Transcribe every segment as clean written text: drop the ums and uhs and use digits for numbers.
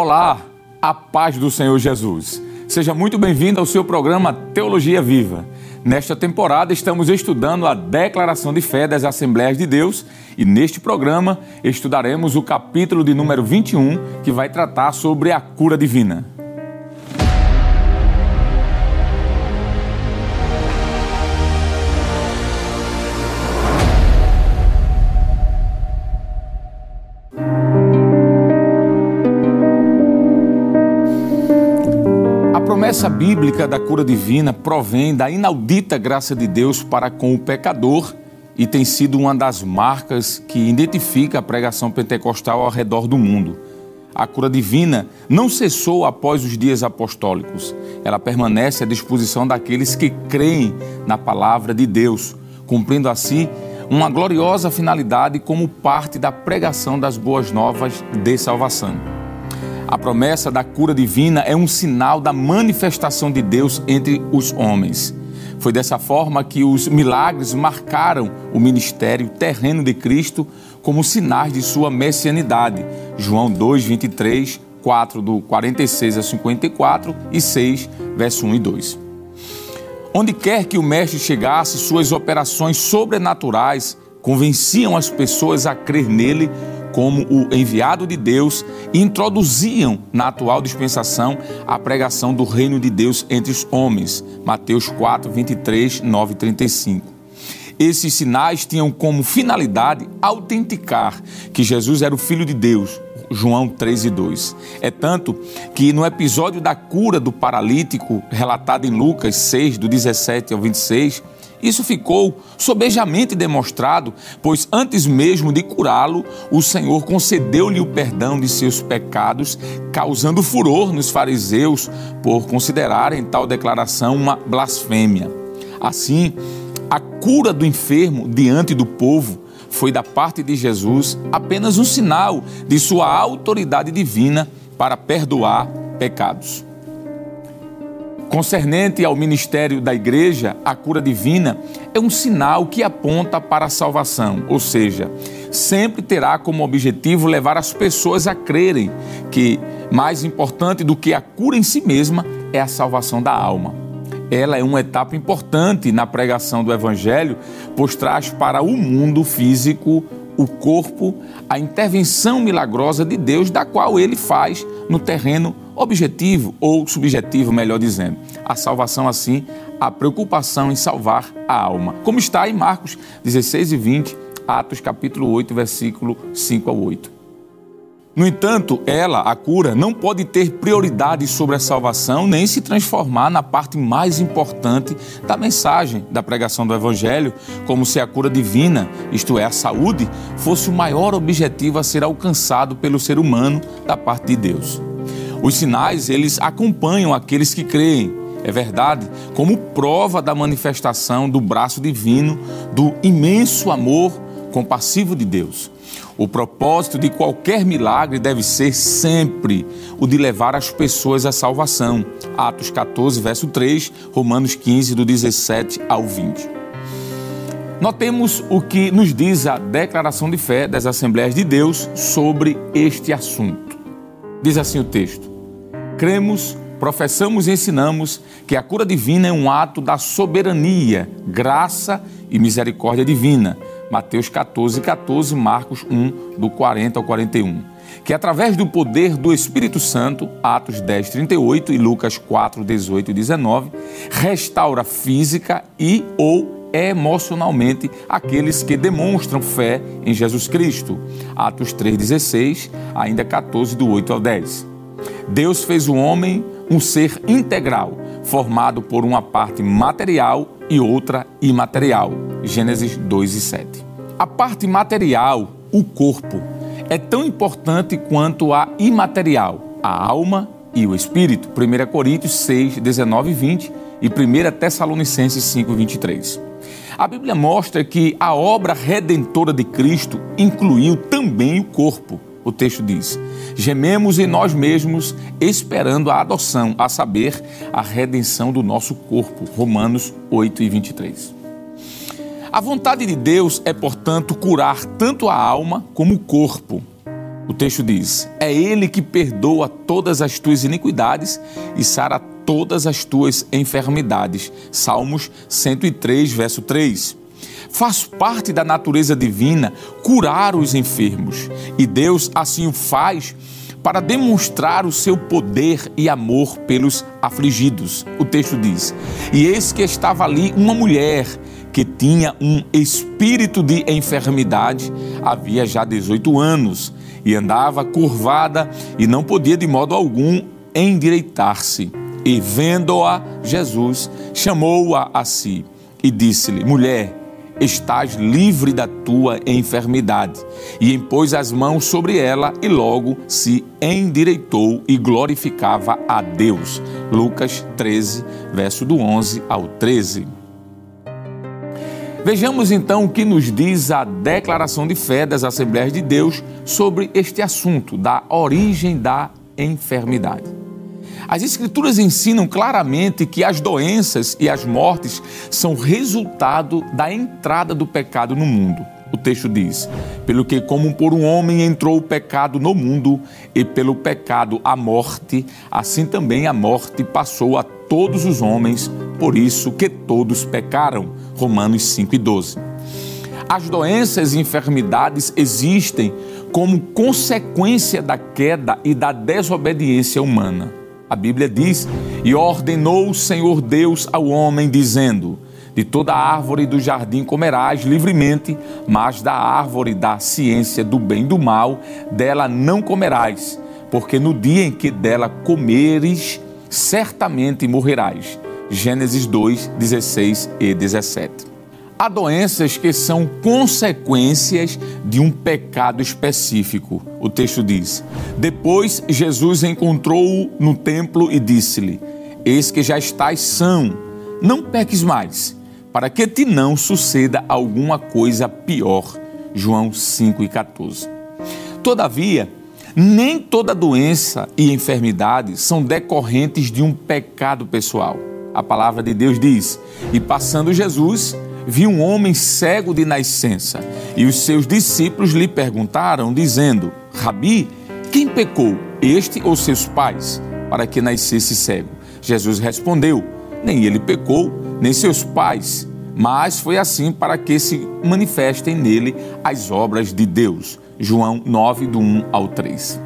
Olá, a paz do Senhor Jesus. Seja muito bem-vindo ao seu programa Teologia Viva. Nesta temporada estamos estudando a Declaração de Fé das Assembleias de Deus e neste programa estudaremos o capítulo de número 21, que vai tratar sobre a cura divina. A promessa bíblica da cura divina provém da inaudita graça de Deus para com o pecador e tem sido uma das marcas que identifica a pregação pentecostal ao redor do mundo. A cura divina não cessou após os dias apostólicos. Ela permanece à disposição daqueles que creem na palavra de Deus, cumprindo assim uma gloriosa finalidade como parte da pregação das boas novas de salvação. A promessa da cura divina é um sinal da manifestação de Deus entre os homens. Foi dessa forma que os milagres marcaram o ministério terreno de Cristo como sinais de sua messianidade. João 2, 23, 4, do 46 a 54 e 6, verso 1 e 2. Onde quer que o mestre chegasse, suas operações sobrenaturais convenciam as pessoas a crer nele como o enviado de Deus, introduziam na atual dispensação a pregação do reino de Deus entre os homens. Mateus 4, 23, 9 e 35. Esses sinais tinham como finalidade autenticar que Jesus era o Filho de Deus. João 3 e 2. É tanto que no episódio da cura do paralítico, relatado em Lucas 6, do 17 ao 26, isso ficou sobejamente demonstrado, pois antes mesmo de curá-lo, o Senhor concedeu-lhe o perdão de seus pecados, causando furor nos fariseus por considerarem tal declaração uma blasfêmia. Assim, a cura do enfermo diante do povo foi da parte de Jesus apenas um sinal de sua autoridade divina para perdoar pecados. Concernente ao ministério da igreja, a cura divina é um sinal que aponta para a salvação, ou seja, sempre terá como objetivo levar as pessoas a crerem que, mais importante do que a cura em si mesma, é a salvação da alma. Ela é uma etapa importante na pregação do Evangelho, pois traz para o mundo físico, o corpo, a intervenção milagrosa de Deus, da qual ele faz no terreno objetivo ou subjetivo, melhor dizendo. A salvação, assim, a preocupação em salvar a alma. Como está em Marcos 16 e 20, Atos capítulo 8, versículo 5 ao 8. No entanto, ela, a cura, não pode ter prioridade sobre a salvação nem se transformar na parte mais importante da mensagem da pregação do Evangelho, como se a cura divina, isto é, a saúde, fosse o maior objetivo a ser alcançado pelo ser humano da parte de Deus. Os sinais, eles acompanham aqueles que creem, é verdade, como prova da manifestação do braço divino, do imenso amor compassivo de Deus. O propósito de qualquer milagre deve ser sempre o de levar as pessoas à salvação. Atos 14, verso 3, Romanos 15, do 17 ao 20. Notemos o que nos diz a Declaração de Fé das Assembleias de Deus sobre este assunto. Diz assim o texto: cremos, professamos e ensinamos que a cura divina é um ato da soberania, graça e misericórdia divina. Mateus 14, 14, Marcos 1, do 40 ao 41. Que através do poder do Espírito Santo, Atos 10, 38 e Lucas 4, 18 e 19, restaura física e ou emocionalmente aqueles que demonstram fé em Jesus Cristo. Atos 3,16, ainda 14, do 8 ao 10. Deus fez o homem um ser integral, formado por uma parte material e outra imaterial. Gênesis 2 e 7. A parte material, o corpo, é tão importante quanto a imaterial, a alma e o espírito. 1 Coríntios 6, 19 e 20 e 1 Tessalonicenses 5, 23. A Bíblia mostra que a obra redentora de Cristo incluiu também o corpo. O texto diz: gememos em nós mesmos esperando a adoção, a saber, a redenção do nosso corpo. Romanos 8 e 23. A vontade de Deus é, portanto, curar tanto a alma como o corpo. O texto diz: é Ele que perdoa todas as tuas iniquidades e sara todas as tuas enfermidades. Salmos 103, verso 3. Faz parte da natureza divina curar os enfermos, e Deus assim o faz para demonstrar o seu poder e amor pelos afligidos. O texto diz: e eis que estava ali uma mulher que tinha um espírito de enfermidade, havia já 18 anos, e andava curvada e não podia de modo algum endireitar-se. E vendo-a, Jesus chamou-a a si e disse-lhe: mulher, estás livre da tua enfermidade. E impôs as mãos sobre ela e logo se endireitou e glorificava a Deus. Lucas 13, verso do 11 ao 13. Vejamos então o que nos diz a Declaração de Fé das Assembleias de Deus sobre este assunto da origem da enfermidade. As Escrituras ensinam claramente que as doenças e as mortes são resultado da entrada do pecado no mundo. O texto diz: pelo que como por um homem entrou o pecado no mundo, e pelo pecado a morte, assim também a morte passou a todos os homens, por isso que todos pecaram. Romanos 5:12. As doenças e enfermidades existem como consequência da queda e da desobediência humana. A Bíblia diz: e ordenou o Senhor Deus ao homem, dizendo: de toda árvore do jardim comerás livremente, mas da árvore da ciência do bem e do mal, dela não comerás, porque no dia em que dela comeres, certamente morrerás. Gênesis 2, 16 e 17. Há doenças que são consequências de um pecado específico. O texto diz: depois Jesus encontrou-o no templo e disse-lhe: eis que já estás são, não peques mais, para que te não suceda alguma coisa pior. João 5,14. Todavia, nem toda doença e enfermidade são decorrentes de um pecado pessoal. A palavra de Deus diz: e passando Jesus, viu um homem cego de nascença, e os seus discípulos lhe perguntaram, dizendo: Rabi, quem pecou, este ou seus pais, para que nascesse cego? Jesus respondeu: nem ele pecou, nem seus pais, mas foi assim para que se manifestem nele as obras de Deus. João 9, do 1 ao 3.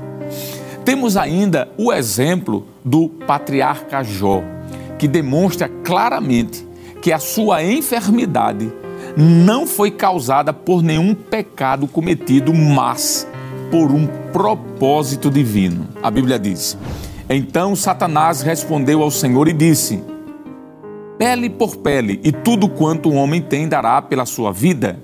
Temos ainda o exemplo do patriarca Jó, que demonstra claramente que a sua enfermidade não foi causada por nenhum pecado cometido, mas por um propósito divino. A Bíblia diz: então Satanás respondeu ao Senhor e disse: pele por pele, e tudo quanto o homem tem dará pela sua vida.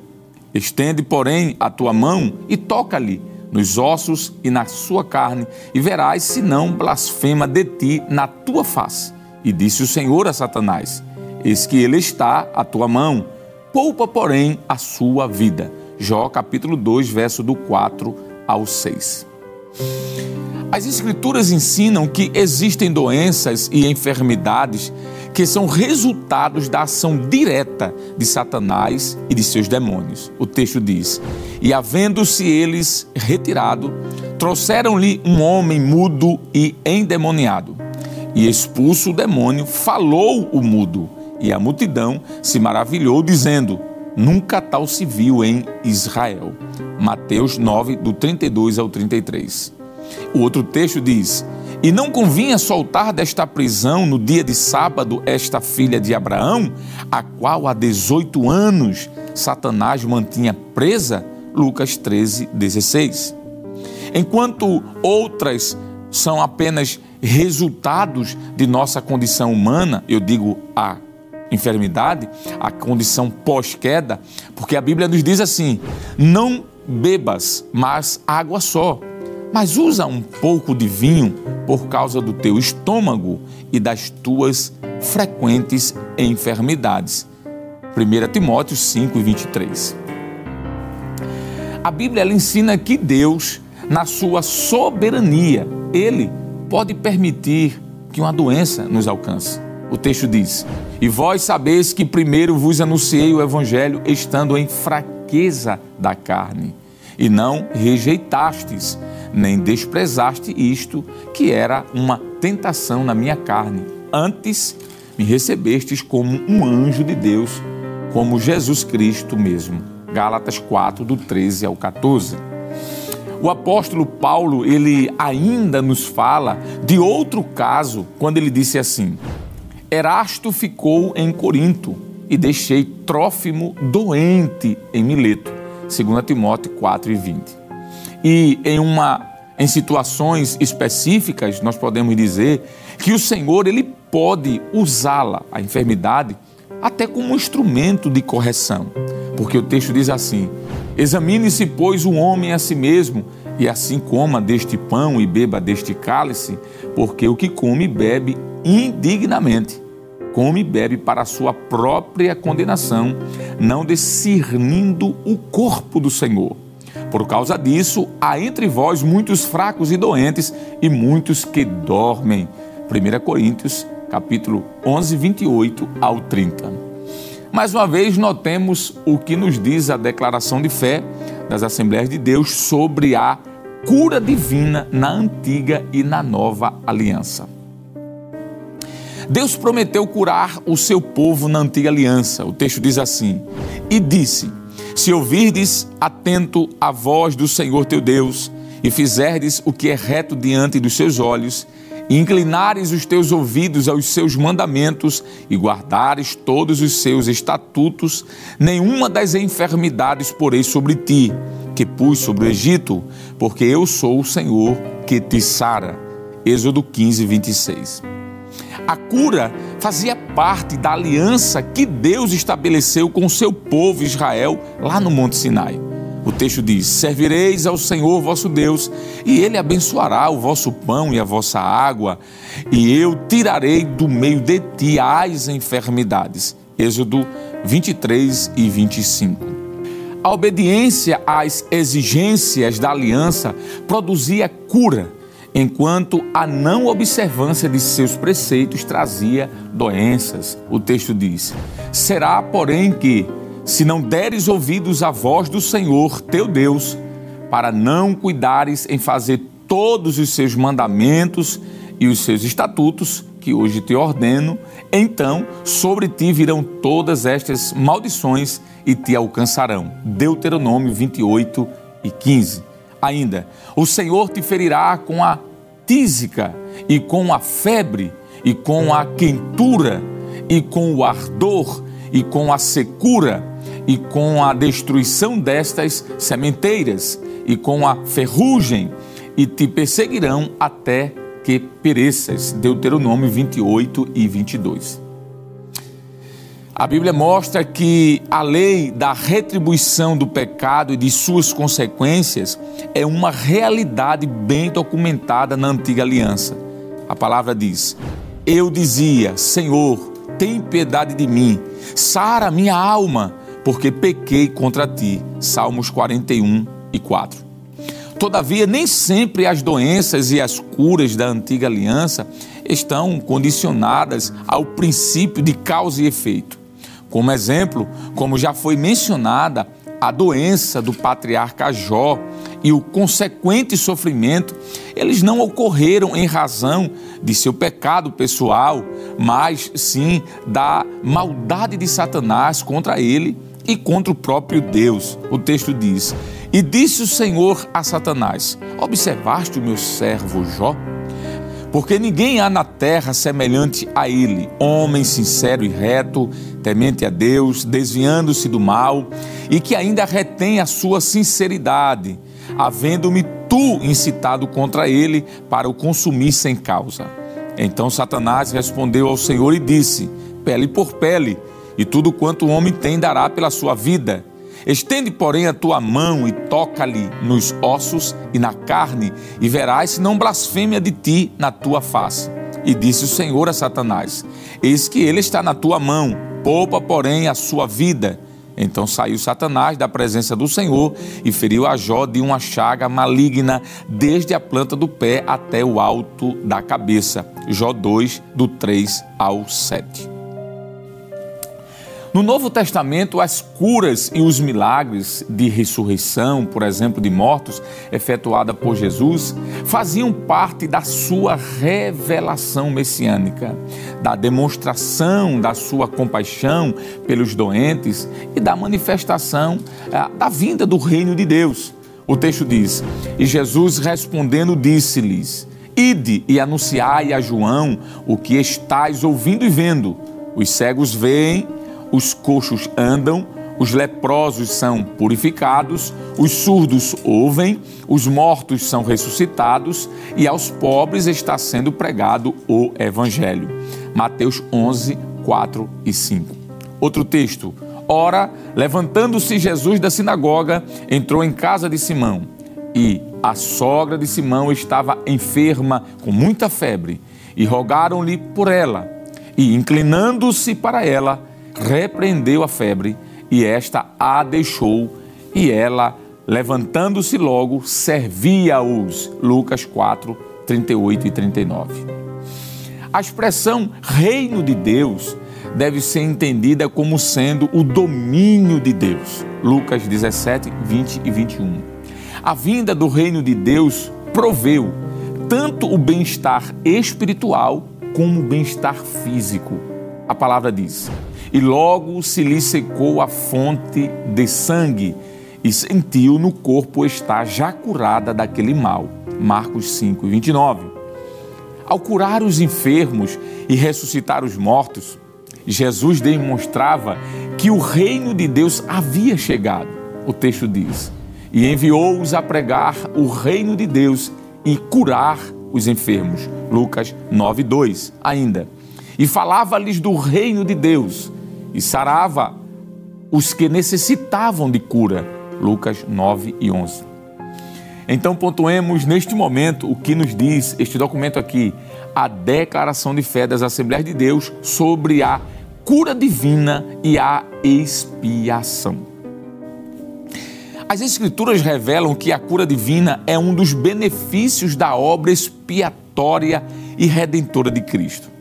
Estende, porém, a tua mão e toca-lhe nos ossos e na sua carne, e verás se não blasfema de ti na tua face. E disse o Senhor a Satanás: eis que ele está à tua mão, poupa, porém, a sua vida. Jó capítulo 2, verso do 4 ao 6. As Escrituras ensinam que existem doenças e enfermidades que são resultados da ação direta de Satanás e de seus demônios. O texto diz: e havendo-se eles retirado, trouxeram-lhe um homem mudo e endemoniado. E expulso o demônio, falou o mudo. E a multidão se maravilhou, dizendo: nunca tal se viu em Israel. Mateus 9, do 32 ao 33. O outro texto diz: e não convinha soltar desta prisão no dia de sábado esta filha de Abraão, a qual há 18 anos Satanás mantinha presa? Lucas 13, 16. Enquanto outras são apenas resultados de nossa condição humana, eu digo a enfermidade, a condição pós-queda, porque a Bíblia nos diz assim: não bebas, mas água só, mas usa um pouco de vinho por causa do teu estômago e das tuas frequentes enfermidades. 1 Timóteo 5, 23. A Bíblia ela ensina que Deus, na sua soberania, Ele pode permitir que uma doença nos alcance. O texto diz: e vós sabeis que primeiro vos anunciei o evangelho estando em fraqueza da carne, e não rejeitastes, nem desprezaste isto, que era uma tentação na minha carne. Antes me recebestes como um anjo de Deus, como Jesus Cristo mesmo. Gálatas 4, do 13 ao 14. O apóstolo Paulo, ele ainda nos fala de outro caso, quando ele disse assim: Erasto ficou em Corinto e deixei Trófimo doente em Mileto, 2 Timóteo 4 e 20. E em situações específicas, nós podemos dizer que o Senhor, ele pode usá-la, a enfermidade, até como um instrumento de correção, porque o texto diz assim: examine-se, pois, o homem a si mesmo, e assim coma deste pão e beba deste cálice, porque o que come e bebe indignamente, come e bebe para a sua própria condenação, não discernindo o corpo do Senhor. Por causa disso, há entre vós muitos fracos e doentes, e muitos que dormem. 1 Coríntios, capítulo 11, 28 ao 30. Mais uma vez, notemos o que nos diz a Declaração de Fé das Assembleias de Deus sobre a cura divina na Antiga e na Nova Aliança. Deus prometeu curar o seu povo na Antiga Aliança. O texto diz assim: E disse, se ouvirdes atento a voz do Senhor teu Deus, e fizerdes o que é reto diante dos seus olhos, e inclinares os teus ouvidos aos seus mandamentos, e guardares todos os seus estatutos, nenhuma das enfermidades porei sobre ti, que pus sobre o Egito, porque eu sou o Senhor que te sara. Êxodo 15, 26. A cura fazia parte da aliança que Deus estabeleceu com o seu povo Israel lá no Monte Sinai. O texto diz: Servireis ao Senhor vosso Deus, e Ele abençoará o vosso pão e a vossa água, e eu tirarei do meio de ti as enfermidades. Êxodo 23 e 25. A obediência às exigências da aliança produzia cura, enquanto a não observância de seus preceitos trazia doenças. O texto diz: Será, porém, que, se não deres ouvidos à voz do Senhor, teu Deus, para não cuidares em fazer todos os seus mandamentos e os seus estatutos, que hoje te ordeno, então sobre ti virão todas estas maldições e te alcançarão. Deuteronômio 28 e 15. Ainda, o Senhor te ferirá com a tísica e com a febre e com a quentura e com o ardor e com a secura e com a destruição destas sementeiras, e com a ferrugem, e te perseguirão até que pereças. Deuteronômio 28 e 22. A Bíblia mostra que a lei da retribuição do pecado e de suas consequências é uma realidade bem documentada na Antiga Aliança. A palavra diz: Eu dizia, Senhor, tem piedade de mim, sara minha alma, porque pequei contra ti. Salmos 41 e 4. Todavia, nem sempre as doenças e as curas da Antiga Aliança estão condicionadas ao princípio de causa e efeito. Como exemplo, como já foi mencionada, a doença do patriarca Jó e o consequente sofrimento, eles não ocorreram em razão de seu pecado pessoal, mas sim da maldade de Satanás contra ele e contra o próprio Deus. O texto diz: E disse o Senhor a Satanás: Observaste o meu servo Jó? Porque ninguém há na terra semelhante a ele, homem sincero e reto, temente a Deus, desviando-se do mal, e que ainda retém a sua sinceridade, havendo-me tu incitado contra ele para o consumir sem causa. Então Satanás respondeu ao Senhor e disse: Pele por pele, e tudo quanto o homem tem dará pela sua vida. Estende, porém, a tua mão e toca-lhe nos ossos e na carne, e verás se não blasfêmia de ti na tua face. E disse o Senhor a Satanás: Eis que ele está na tua mão, poupa, porém, a sua vida. Então saiu Satanás da presença do Senhor e feriu a Jó de uma chaga maligna, desde a planta do pé até o alto da cabeça. Jó 2, do 3 ao 7. No Novo Testamento, as curas e os milagres de ressurreição, por exemplo, de mortos, efetuada por Jesus, faziam parte da sua revelação messiânica, da demonstração da sua compaixão pelos doentes e da manifestação da vinda do reino de Deus. O texto diz: e Jesus respondendo disse-lhes: ide e anunciai a João o que estáis ouvindo e vendo. Os cegos veem, os coxos andam, os leprosos são purificados, os surdos ouvem, os mortos são ressuscitados e aos pobres está sendo pregado o Evangelho. Mateus 11, 4 e 5. Outro texto: ora, levantando-se Jesus da sinagoga, entrou em casa de Simão, e a sogra de Simão estava enferma com muita febre, e rogaram-lhe por ela, e inclinando-se para ela, repreendeu a febre, e esta a deixou, e ela, levantando-se logo, servia-os. Lucas 4, 38 e 39. A expressão reino de Deus deve ser entendida como sendo o domínio de Deus. Lucas 17, 20 e 21. A vinda do reino de Deus proveu tanto o bem-estar espiritual como o bem-estar físico. A palavra diz: e logo se lhe secou a fonte de sangue e sentiu no corpo estar já curada daquele mal. Marcos 5, 29. Ao curar os enfermos e ressuscitar os mortos, Jesus demonstrava que o reino de Deus havia chegado. O texto diz: e enviou-os a pregar o reino de Deus e curar os enfermos. Lucas 9, 2 ainda. E falava-lhes do reino de Deus e sarava os que necessitavam de cura. Lucas 9 e 11. Então pontuemos neste momento o que nos diz este documento aqui, a Declaração de Fé das Assembleias de Deus sobre a cura divina e a expiação. As Escrituras revelam que a cura divina é um dos benefícios da obra expiatória e redentora de Cristo.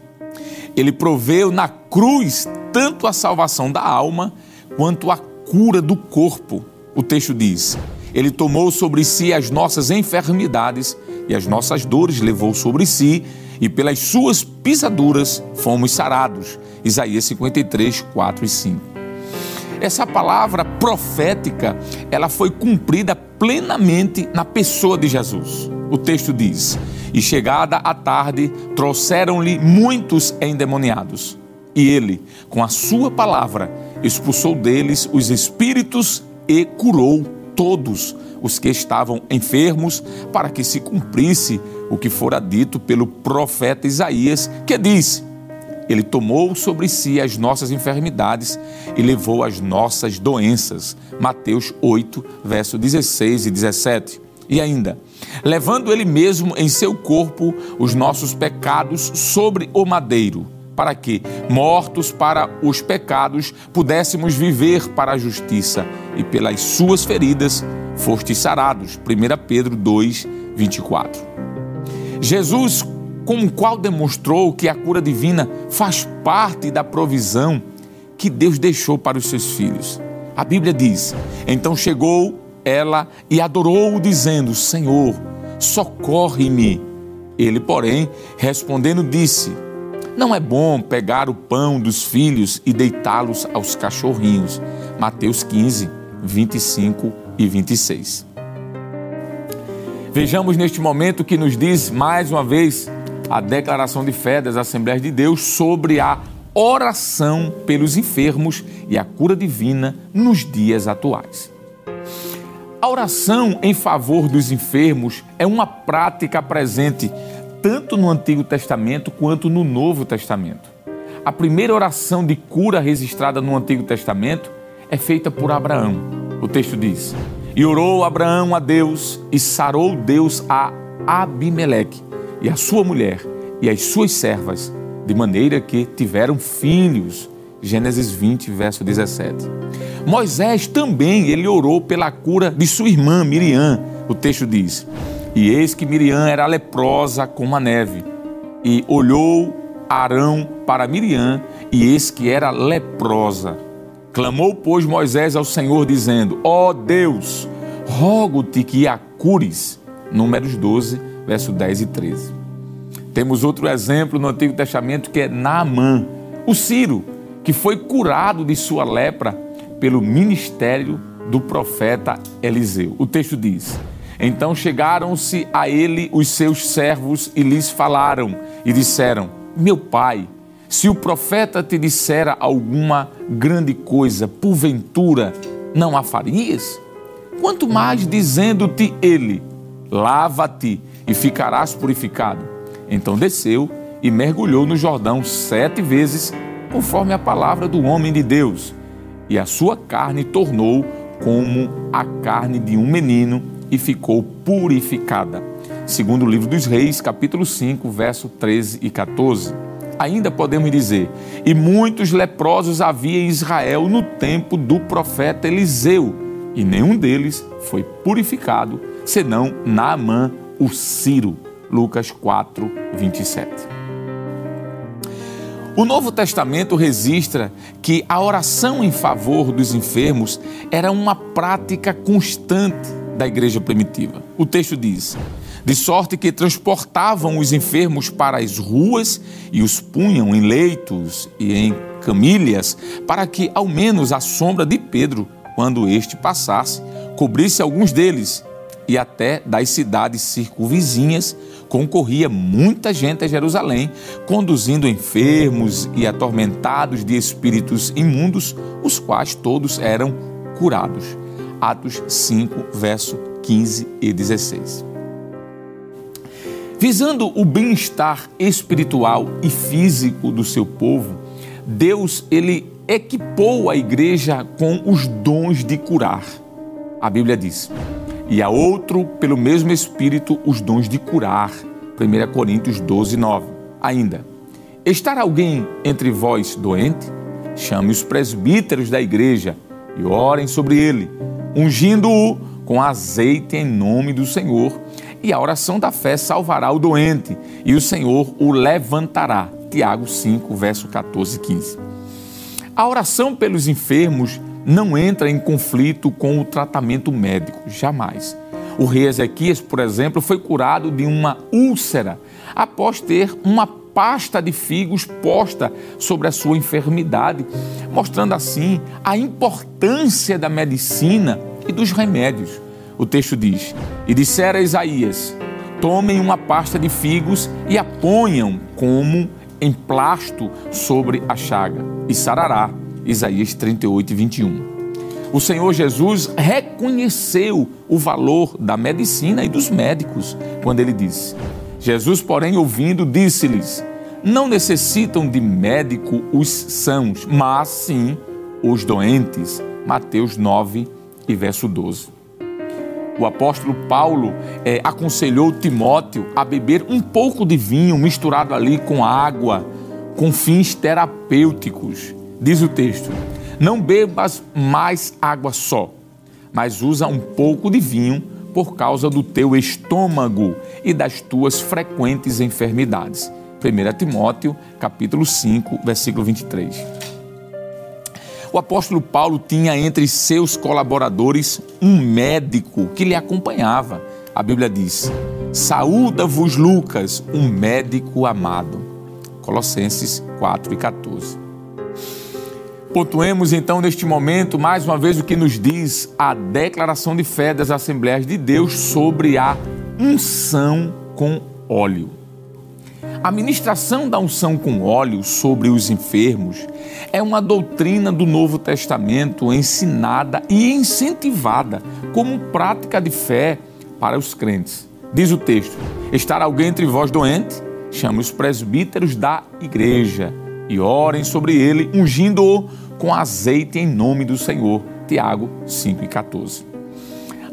Ele proveu na cruz tanto a salvação da alma quanto a cura do corpo. O texto diz: ele tomou sobre si as nossas enfermidades e as nossas dores levou sobre si, e pelas suas pisaduras fomos sarados. Isaías 53, 4 e 5. Essa palavra profética, ela foi cumprida plenamente na pessoa de Jesus. O texto diz: e chegada a tarde, trouxeram-lhe muitos endemoniados, e ele, com a sua palavra, expulsou deles os espíritos e curou todos os que estavam enfermos, para que se cumprisse o que fora dito pelo profeta Isaías, que diz: ele tomou sobre si as nossas enfermidades e levou as nossas doenças. Mateus 8, verso 16 e 17. E ainda: levando ele mesmo em seu corpo os nossos pecados sobre o madeiro, para que, mortos para os pecados, pudéssemos viver para a justiça, e pelas suas feridas fostes sarados. 1 Pedro 2, 24. Jesus, com o qual demonstrou que a cura divina faz parte da provisão que Deus deixou para os seus filhos. A Bíblia diz: então chegou ela e adorou-o, dizendo: Senhor, socorre-me. Ele, porém, respondendo, disse: não é bom pegar o pão dos filhos e deitá-los aos cachorrinhos. Mateus 15, 25 e 26. Vejamos neste momento que nos diz mais uma vez a Declaração de Fé das Assembleias de Deus sobre a oração pelos enfermos e a cura divina nos dias atuais. A oração em favor dos enfermos é uma prática presente tanto no Antigo Testamento quanto no Novo Testamento. A primeira oração de cura registrada no Antigo Testamento é feita por Abraão. O texto diz: e orou Abraão a Deus, e sarou Deus a Abimeleque e a sua mulher e as suas servas, de maneira que tiveram filhos. Gênesis 20, verso 17. Moisés também, ele orou pela cura de sua irmã Miriam. O texto diz: e eis que Miriam era leprosa como a neve, e olhou Arão para Miriam, e eis que era leprosa. Clamou, pois, Moisés ao Senhor, dizendo: ó Deus, rogo-te que a cures. Números 12, verso 10 e 13. Temos outro exemplo no Antigo Testamento, que é Naamã, o sírio, que foi curado de sua lepra pelo ministério do profeta Eliseu. O texto diz: então chegaram-se a ele os seus servos e lhes falaram e disseram: meu pai, se o profeta te dissera alguma grande coisa, porventura não a farias? Quanto mais dizendo-te ele: lava-te e ficarás purificado. Então desceu e mergulhou no Jordão 7 vezes, conforme a palavra do homem de Deus, e a sua carne tornou como a carne de um menino e ficou purificada. Segundo o livro dos Reis, capítulo 5, verso 13 e 14. Ainda podemos dizer: e muitos leprosos havia em Israel no tempo do profeta Eliseu, e nenhum deles foi purificado, senão Naamã, o sírio. Lucas 4, 27. O Novo Testamento registra que a oração em favor dos enfermos era uma prática constante da igreja primitiva. O texto diz: de sorte que transportavam os enfermos para as ruas e os punham em leitos e em camilhas, para que ao menos a sombra de Pedro, quando este passasse, cobrisse alguns deles. E até das cidades circunvizinhas concorria muita gente a Jerusalém, conduzindo enfermos e atormentados de espíritos imundos, os quais todos eram curados. Atos 5, verso 15 e 16. Visando o bem-estar espiritual e físico do seu povo, Deus, ele equipou a igreja com os dons de curar. A Bíblia diz: e a outro, pelo mesmo Espírito, os dons de curar. 1 Coríntios 12, 9. Ainda: estar alguém entre vós doente, chame os presbíteros da igreja e orem sobre ele, ungindo-o com azeite em nome do Senhor, e a oração da fé salvará o doente, e o Senhor o levantará. Tiago 5, verso 14 e 15. A oração pelos enfermos não entra em conflito com o tratamento médico, jamais. O rei Ezequias, por exemplo, foi curado de uma úlcera após ter uma pasta de figos posta sobre a sua enfermidade, mostrando assim a importância da medicina e dos remédios. O texto diz: e dissera a Isaías: tomem uma pasta de figos e a ponham como emplasto sobre a chaga, e sarará. Isaías 38, 21. O Senhor Jesus reconheceu o valor da medicina e dos médicos, quando ele disse: Jesus, porém, ouvindo, disse-lhes: não necessitam de médico os sãos, mas sim os doentes. Mateus 9, e verso 12. O apóstolo Paulo aconselhou Timóteo a beber um pouco de vinho misturado ali com água, com fins terapêuticos. Diz o texto: não bebas mais água só, mas usa um pouco de vinho por causa do teu estômago e das tuas frequentes enfermidades. 1 Timóteo, capítulo 5, versículo 23. O apóstolo Paulo tinha entre seus colaboradores um médico que lhe acompanhava. A Bíblia diz: saúda-vos, Lucas, um médico amado. Colossenses 4 e 14. Pontuemos então neste momento mais uma vez o que nos diz a Declaração de Fé das Assembleias de Deus sobre a unção com óleo. A ministração da unção com óleo sobre os enfermos é uma doutrina do Novo Testamento ensinada e incentivada como prática de fé para os crentes. Diz o texto: estar alguém entre vós doente, chame os presbíteros da igreja e orem sobre ele, ungindo-o com azeite em nome do Senhor. Tiago 5 e 14.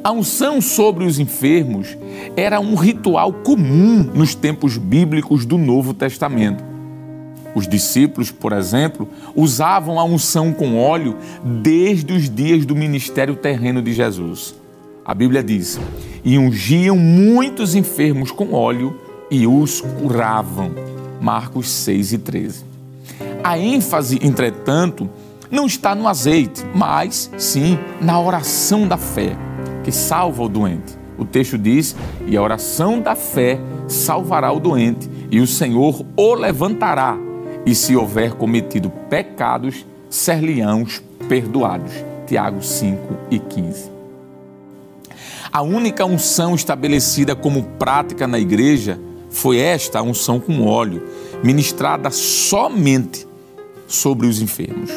A unção sobre os enfermos era um ritual comum nos tempos bíblicos do Novo Testamento. Os discípulos, por exemplo, usavam a unção com óleo desde os dias do ministério terreno de Jesus. A Bíblia diz: e ungiam muitos enfermos com óleo e os curavam. Marcos 6 e 13. A ênfase, entretanto, não está no azeite, mas sim na oração da fé, que salva o doente. O texto diz, e a oração da fé salvará o doente, e o Senhor o levantará, e se houver cometido pecados, ser-lhe-ão os perdoados. Tiago 5:15. A única unção estabelecida como prática na igreja foi esta, a unção com óleo, ministrada somente sobre os enfermos.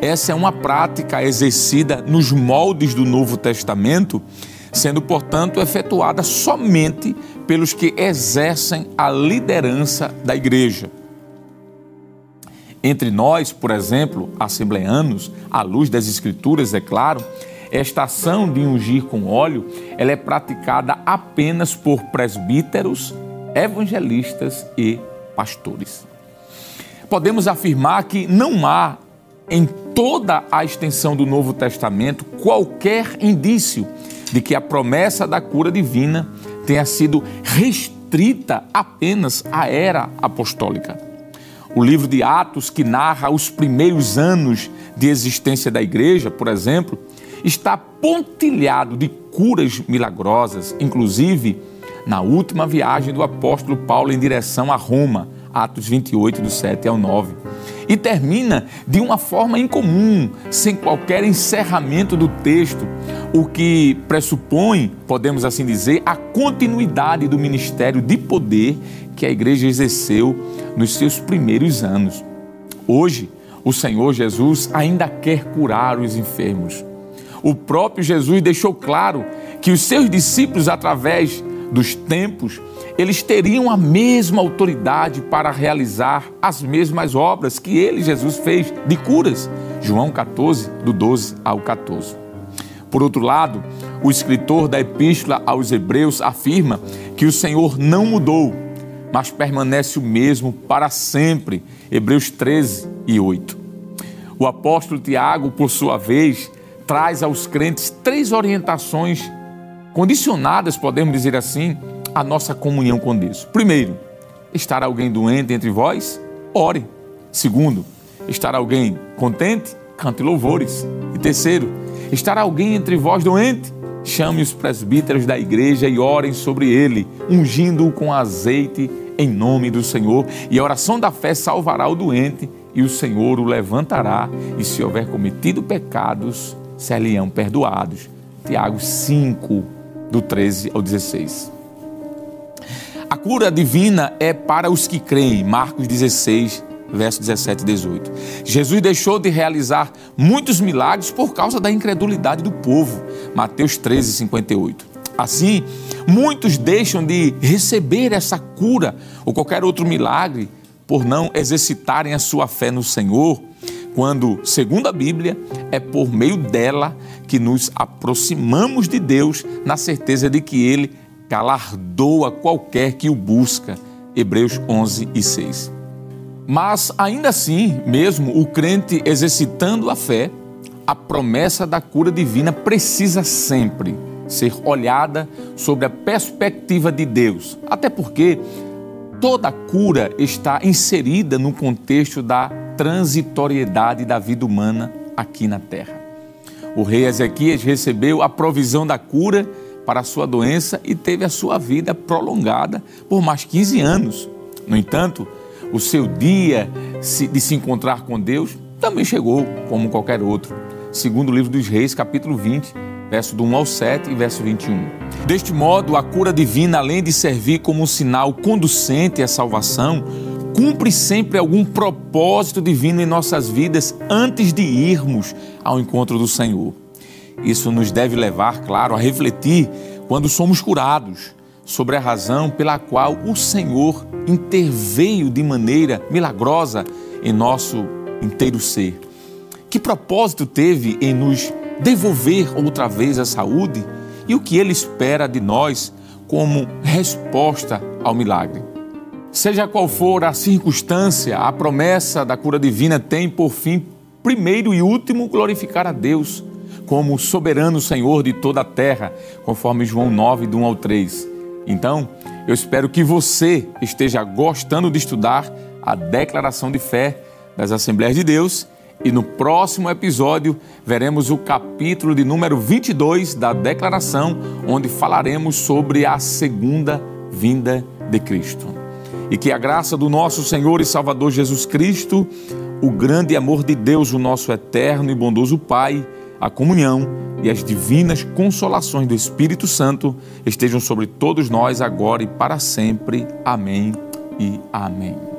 Essa é uma prática exercida nos moldes do Novo Testamento, sendo, portanto, efetuada somente pelos que exercem a liderança da igreja. Entre nós, por exemplo, assembleanos, à luz das Escrituras, é claro, esta ação de ungir com óleo, ela é praticada apenas por presbíteros, evangelistas e pastores. Podemos afirmar que não há, em toda a extensão do Novo Testamento, qualquer indício de que a promessa da cura divina tenha sido restrita apenas à era apostólica. O livro de Atos, que narra os primeiros anos de existência da igreja, por exemplo, está pontilhado de curas milagrosas, inclusive na última viagem do apóstolo Paulo em direção a Roma, Atos 28, do 7 ao 9. E termina de uma forma incomum, sem qualquer encerramento do texto, o que pressupõe, podemos assim dizer, a continuidade do ministério de poder que a igreja exerceu nos seus primeiros anos. Hoje, o Senhor Jesus ainda quer curar os enfermos. O próprio Jesus deixou claro que os seus discípulos, através dos tempos, eles teriam a mesma autoridade para realizar as mesmas obras que ele, Jesus, fez de curas. João 14, do 12 ao 14. Por outro lado, o escritor da Epístola aos Hebreus afirma que o Senhor não mudou, mas permanece o mesmo para sempre. Hebreus 13 e 8. O apóstolo Tiago, por sua vez, traz aos crentes três orientações condicionadas, podemos dizer assim, a nossa comunhão com Deus. Primeiro, estará alguém doente entre vós? Ore. Segundo, estará alguém contente? Cante louvores. E terceiro, estará alguém entre vós doente? Chame os presbíteros da igreja e orem sobre ele, ungindo-o com azeite em nome do Senhor. E a oração da fé salvará o doente e o Senhor o levantará. E se houver cometido pecados, ser-lhe-ão perdoados. Tiago 5, do 13 ao 16. A cura divina é para os que creem, Marcos 16, verso 17 e 18. Jesus deixou de realizar muitos milagres por causa da incredulidade do povo, Mateus 13, 58. Assim, muitos deixam de receber essa cura ou qualquer outro milagre por não exercitarem a sua fé no Senhor, quando, segundo a Bíblia, é por meio dela que nos aproximamos de Deus na certeza de que Ele galardoa qualquer que o busca, Hebreus 11 e 6. Mas, ainda assim, mesmo o crente exercitando a fé, a promessa da cura divina precisa sempre ser olhada sob a perspectiva de Deus, até porque toda cura está inserida no contexto da transitoriedade da vida humana aqui na terra. O rei Ezequias recebeu a provisão da cura para a sua doença e teve a sua vida prolongada por mais 15 anos. No entanto, o seu dia de se encontrar com Deus também chegou, como qualquer outro. Segundo o livro dos Reis, capítulo 20, verso do 1 ao 7 e verso 21. Deste modo, a cura divina, além de servir como um sinal conducente à salvação, cumpre sempre algum propósito divino em nossas vidas antes de irmos ao encontro do Senhor. Isso nos deve levar, claro, a refletir quando somos curados sobre a razão pela qual o Senhor interveio de maneira milagrosa em nosso inteiro ser. Que propósito teve em nos devolver outra vez a saúde e o que Ele espera de nós como resposta ao milagre? Seja qual for a circunstância, a promessa da cura divina tem por fim, primeiro e último, glorificar a Deus como soberano Senhor de toda a terra, conforme João 9, do 1 ao 3. Então, eu espero que você esteja gostando de estudar a Declaração de Fé das Assembleias de Deus E no próximo episódio veremos o capítulo de número 22 da Declaração, onde falaremos sobre a segunda vinda de Cristo. E que a graça do nosso Senhor e Salvador Jesus Cristo, o grande amor de Deus, o nosso eterno e bondoso Pai, a comunhão e as divinas consolações do Espírito Santo estejam sobre todos nós agora e para sempre. Amém e amém.